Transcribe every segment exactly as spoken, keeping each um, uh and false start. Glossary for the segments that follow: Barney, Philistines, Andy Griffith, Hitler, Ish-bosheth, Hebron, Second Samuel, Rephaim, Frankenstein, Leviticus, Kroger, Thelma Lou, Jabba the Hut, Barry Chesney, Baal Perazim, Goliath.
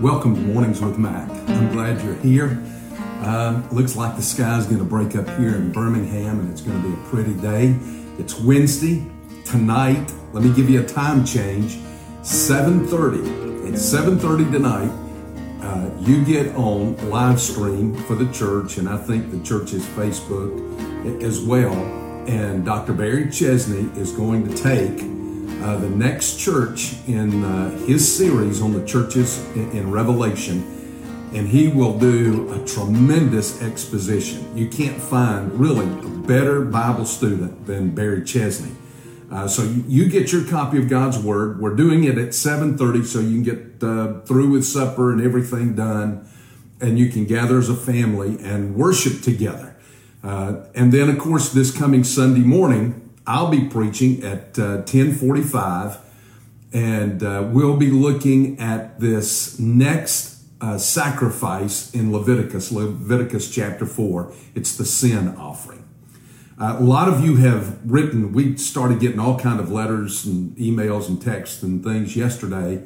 Welcome to Mornings with Mac. I'm glad you're here. Um, looks like the sky's going to break up here in Birmingham, and it's going to be a pretty day. It's Wednesday tonight. Let me give you a time change. seven thirty. It's seven thirty tonight. Uh, you get on live stream for the church, and I think the church's Facebook as well. And Doctor Barry Chesney is going to take uh, the next church in uh, his series on the churches in, in Revelation. And he will do a tremendous exposition. You can't find really a better Bible student than Barry Chesney. Uh, so you, you get your copy of God's Word. We're doing it at seven thirty so you can get uh, through with supper and everything done. And you can gather as a family and worship together. Uh, and then, of course, this coming Sunday morning, I'll be preaching at uh, ten forty-five. And uh, we'll be looking at this next Uh, sacrifice in Leviticus, Leviticus chapter four. It's the sin offering. Uh, a lot of you have written, we started getting all kind of letters and emails and texts and things yesterday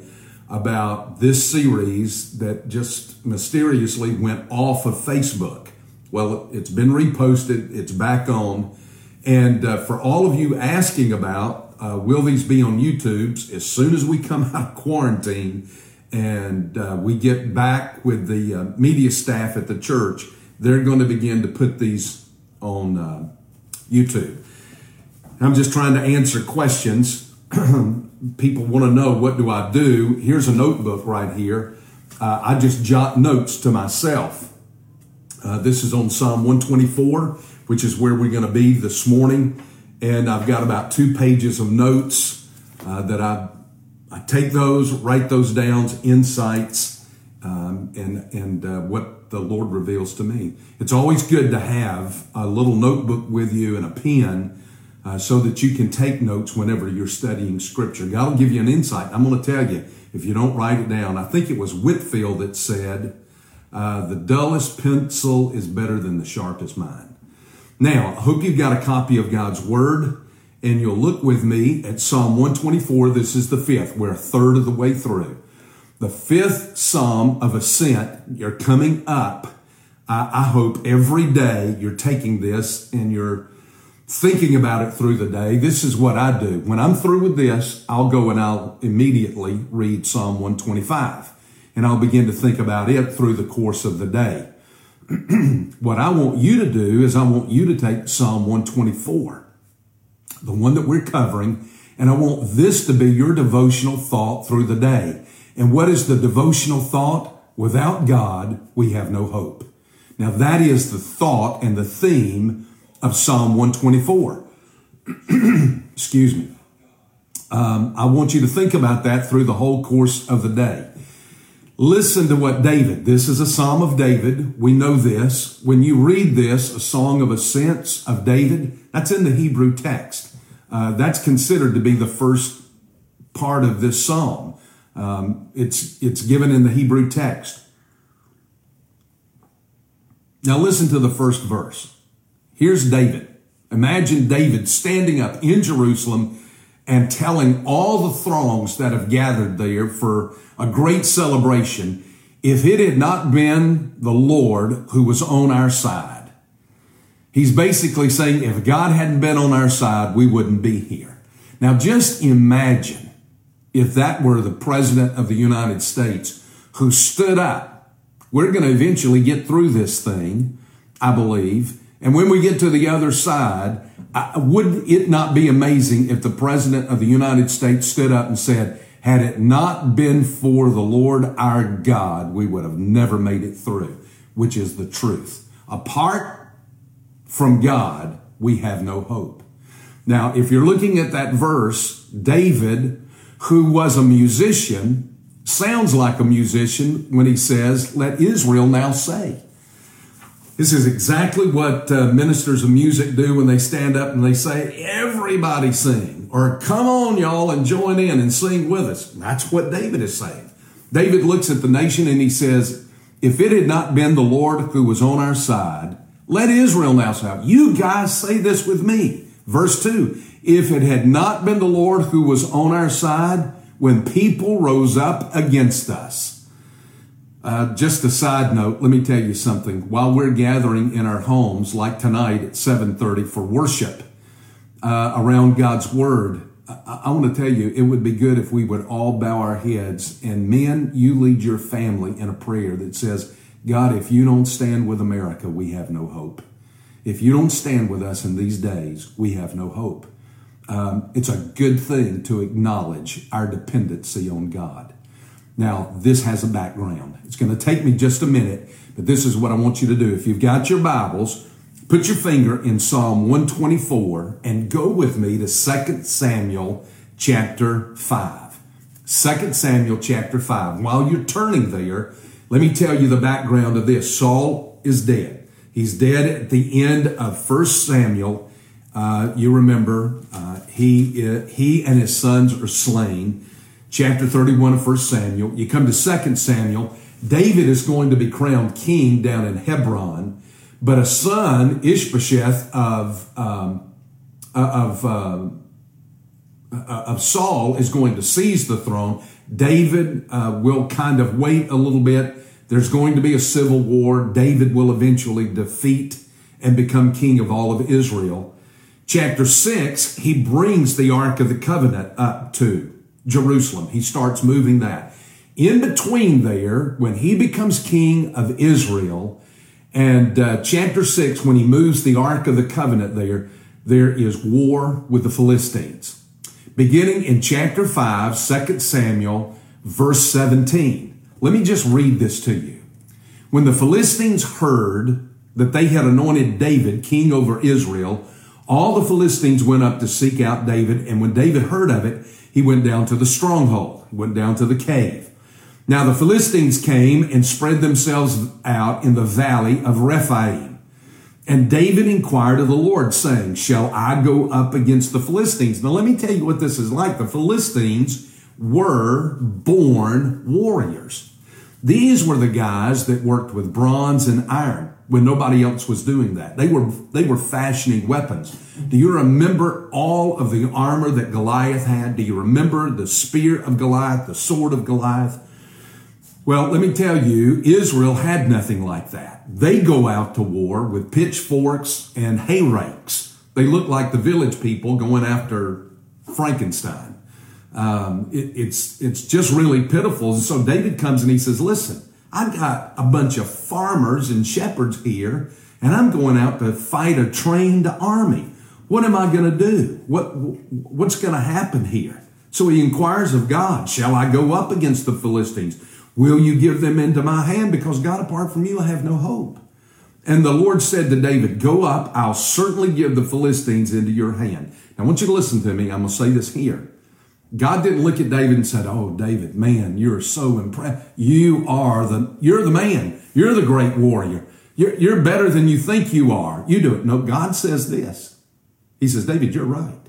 about this series that just mysteriously went off of Facebook. Well, it's been reposted, it's back on. And uh, for all of you asking about, uh, will these be on YouTube as soon as we come out of quarantine, and uh, we get back with the uh, media staff at the church, they're going to begin to put these on uh, YouTube. I'm just trying to answer questions. People want to know, what do I do? Here's a notebook right here. Uh, I just jot notes to myself. Uh, this is on Psalm one twenty-four, which is where we're going to be this morning. And I've got about two pages of notes uh, that I've I take those, write those down, insights, um, and and uh, what the Lord reveals to me. It's always good to have a little notebook with you and a pen uh, so that you can take notes whenever you're studying Scripture. God will give you an insight. I'm going to tell you, if you don't write it down, I think it was Whitfield that said, uh, the dullest pencil is better than the sharpest mind. Now, I hope you've got a copy of God's Word. And you'll look with me at Psalm one twenty-four. This is the fifth. We're a third of the way through. The fifth Psalm of Ascent. You're coming up. I, I hope every day you're taking this and you're thinking about it through the day. This is what I do. When I'm through with this, I'll go and I'll immediately read Psalm one twenty-five. And I'll begin to think about it through the course of the day. What I want you to do is I want you to take Psalm one twenty-four. The one that we're covering, and I want this to be your devotional thought through the day. And what is the devotional thought? Without God, we have no hope. Now that is the thought and the theme of Psalm one twenty-four. Excuse me. Um, I want you to think about that through the whole course of the day. Listen to what David, this is a Psalm of David. We know this. When you read this, a song of ascents of David, that's in the Hebrew text. Uh, that's considered to be the first part of this psalm. Um, it's it's given in the Hebrew text. Now listen to the first verse. Here's David. Imagine David standing up in Jerusalem and telling all the throngs that have gathered there for a great celebration, if it had not been the Lord who was on our side. He's basically saying, if God hadn't been on our side, we wouldn't be here. Now, just imagine if that were the president of the United States who stood up. We're going to eventually get through this thing, I believe. And when we get to the other side, I, wouldn't it not be amazing if the president of the United States stood up and said, had it not been for the Lord our God, we would have never made it through, which is the truth. Apart from God, we have no hope. Now, if you're looking at that verse, David, who was a musician, sounds like a musician when he says, let Israel now say. This is exactly what uh, ministers of music do when they stand up and they say, everybody sing, or come on, y'all, and join in and sing with us. That's what David is saying. David looks at the nation and he says, if it had not been the Lord who was on our side, let Israel now say, you guys say this with me. Verse two, if it had not been the Lord who was on our side when people rose up against us. Uh, just a side note, let me tell you something. While we're gathering in our homes, like tonight at seven thirty for worship uh, around God's Word, I, I want to tell you, it would be good if we would all bow our heads. And men, you lead your family in a prayer that says, God, if you don't stand with America, we have no hope. If you don't stand with us in these days, we have no hope. Um, it's a good thing to acknowledge our dependency on God. Now, this has a background. It's going to take me just a minute, but this is what I want you to do. If you've got your Bibles, put your finger in Psalm one twenty-four and go with me to Second Samuel chapter five. Second Samuel chapter five. While you're turning there, let me tell you the background of this. Saul is dead. He's dead at the end of First Samuel. Uh, you remember, uh, he, uh, he and his sons are slain. Chapter thirty-one of First Samuel. You come to Second Samuel. David is going to be crowned king down in Hebron, but a son, Ish-bosheth of um, of uh, of Saul, is going to seize the throne. David uh, will kind of wait a little bit. There's going to be a civil war. David will eventually defeat and become king of all of Israel. Chapter six, he brings the Ark of the Covenant up to Jerusalem. He starts moving that. In between there, when he becomes king of Israel, and uh, chapter six, when he moves the Ark of the Covenant there, there is war with the Philistines. Beginning in chapter five, Second Samuel, verse seventeen. Let me just read this to you. When the Philistines heard that they had anointed David king over Israel, all the Philistines went up to seek out David, and when David heard of it, he went down to the stronghold, went down to the cave. Now the Philistines came and spread themselves out in the valley of Rephaim. And David inquired of the Lord, saying, shall I go up against the Philistines? Now let me tell you what this is like. The Philistines were born warriors. These were the guys that worked with bronze and iron when nobody else was doing that. They were, they were fashioning weapons. Do you remember all of the armor that Goliath had? Do you remember the spear of Goliath, the sword of Goliath? Well, let me tell you, Israel had nothing like that. They go out to war with pitchforks and hay rakes. They look like the village people going after Frankenstein. Um, it, it's, it's just really pitiful. And so David comes and he says, listen, I've got a bunch of farmers and shepherds here, and I'm going out to fight a trained army. What am I going to do? What What's going to happen here? So he inquires of God, shall I go up against the Philistines? Will you give them into my hand? Because God, apart from you, I have no hope. And the Lord said to David, go up. I'll certainly give the Philistines into your hand. Now, I want you to listen to me. I'm going to say this here. God didn't look at David and said, oh, David, man, you're so impressed. You are the, you're the man. You're the great warrior. You're, you're better than you think you are. You do it. No, God says this. He says, David, you're right.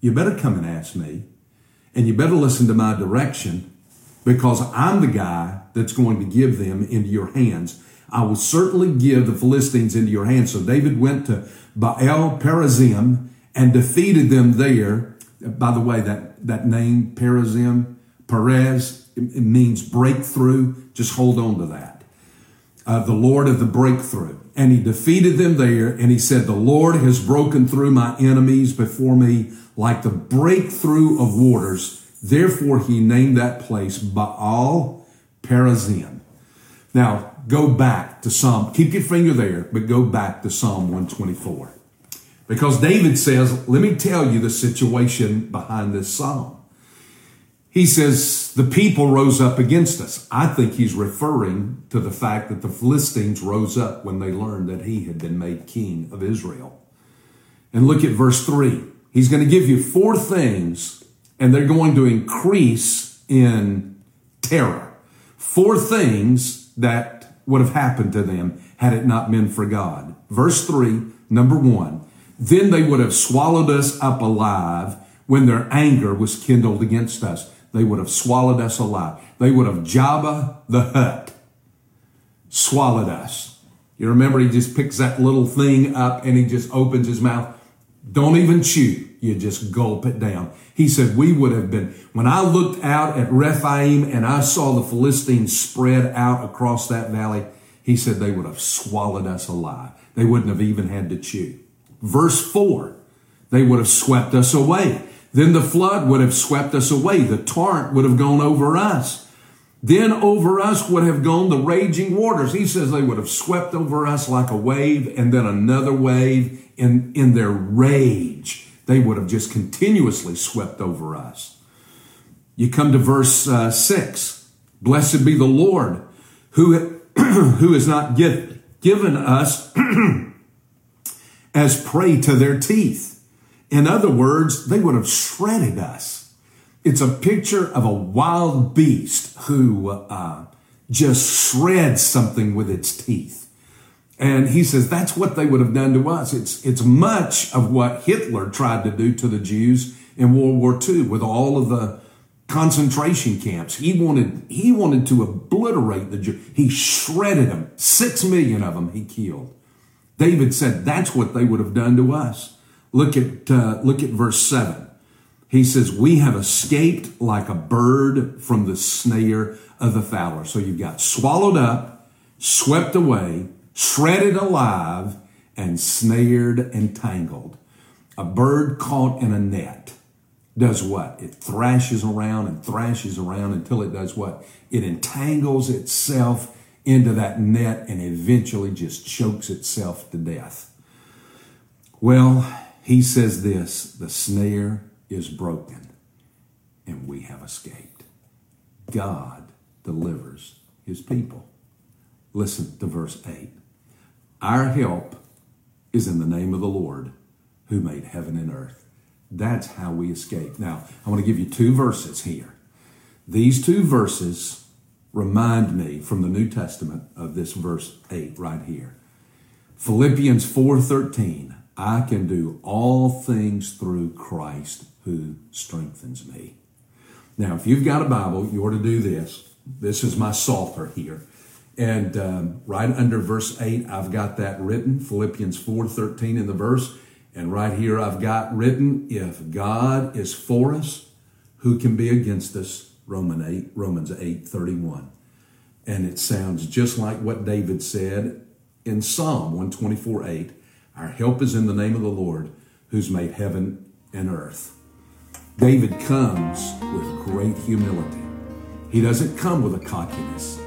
You better come and ask me, and you better listen to my direction, because I'm the guy that's going to give them into your hands. I will certainly give the Philistines into your hands. So David went to Baal Perazim and defeated them there. By the way, that, that name, Perazim, Perez, it, it means breakthrough. Just hold on to that. Uh, the Lord of the breakthrough. And he defeated them there, and he said, the Lord has broken through my enemies before me like the breakthrough of waters. Therefore, he named that place Baal Perazim. Now, go back to Psalm. Keep your finger there, but go back to Psalm one twenty-four. Because David says, let me tell you the situation behind this psalm. He says, the people rose up against us. I think he's referring to the fact that the Philistines rose up when they learned that he had been made king of Israel. And look at verse three. He's going to give you four things, and they're going to increase in terror. Four things that would have happened to them had it not been for God. Verse three, number one. Then they would have swallowed us up alive when their anger was kindled against us. They would have swallowed us alive. They would have Jabba the Hut swallowed us. You remember, he just picks that little thing up and he just opens his mouth Don't even chew. You just gulp it down. He said, we would have been, when I looked out at Rephaim and I saw the Philistines spread out across that valley, he said they would have swallowed us alive. They wouldn't have even had to chew. Verse four, they would have swept us away. Then the flood would have swept us away. The torrent would have gone over us. Then over us would have gone the raging waters. He says they would have swept over us like a wave and then another wave. In, in their rage, they would have just continuously swept over us. You come to verse uh, six. Blessed be the Lord who, who has not give, given us as prey to their teeth. In other words, they would have shredded us. It's a picture of a wild beast who uh, just shreds something with its teeth. And he says that's what they would have done to us. It's, it's much of what Hitler tried to do to the Jews in World War Two with all of the concentration camps. He wanted, he wanted to obliterate the Jews. He shredded them. Six million of them he killed. David said that's what they would have done to us. Look at uh, look at verse seven. He says, we have escaped like a bird from the snare of the fowler. So you've got swallowed up, swept away, shredded alive, and snared and tangled. A bird caught in a net does what? It thrashes around and thrashes around until it does what? It entangles itself into that net and eventually just chokes itself to death. Well, he says this, the snare is broken and we have escaped. God delivers his people. Listen to verse eight. Our help is in the name of the Lord who made heaven and earth. That's how we escape. Now, I want to give you two verses here. These two verses remind me from the New Testament of this verse eight right here. Philippians four thirteen, I can do all things through Christ who strengthens me. Now, if you've got a Bible, you ought to do this. This is my Psalter here. And um, right under verse eight, I've got that written, Philippians four thirteen in the verse. And right here I've got written, if God is for us, who can be against us? Romans eight, Romans eight thirty-one. And it sounds just like what David said in Psalm one twenty-four eight. Our help is in the name of the Lord who's made heaven and earth. David comes with great humility. He doesn't come with a cockiness.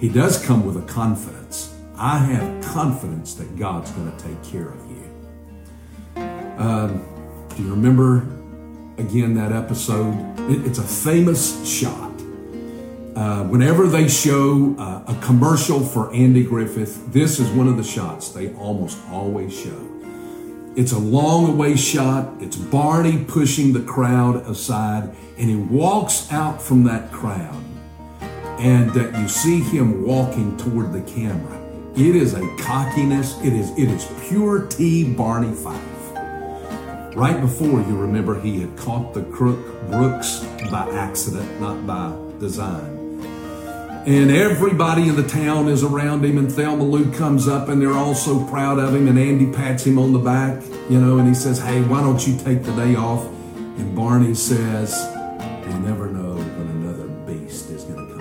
He does come with a confidence. I have confidence that God's going to take care of you. Um, do you remember, again, that episode? It, it's a famous shot. Uh, whenever they show uh, a commercial for Andy Griffith, this is one of the shots they almost always show. It's a long-away shot. It's Barney pushing the crowd aside, and he walks out from that crowd. And that you see him walking toward the camera. It is a cockiness. It is it is pure T. Barney Fife. Right before, you remember, he had caught the crook Brooks by accident, not by design. And everybody in the town is around him, and Thelma Lou comes up, and they're all so proud of him, and Andy pats him on the back, you know, and he says, hey, why don't you take the day off? And Barney says, you never know when another beast is going to come.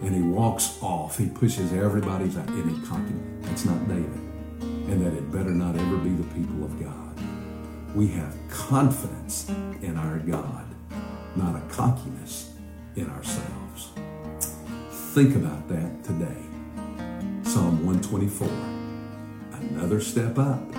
And he walks off. He pushes everybody's out. And he cocking. That's not David. And that it better not ever be the people of God. We have confidence in our God, not a cockiness in ourselves. Think about that today. Psalm one twenty-four. Another step up.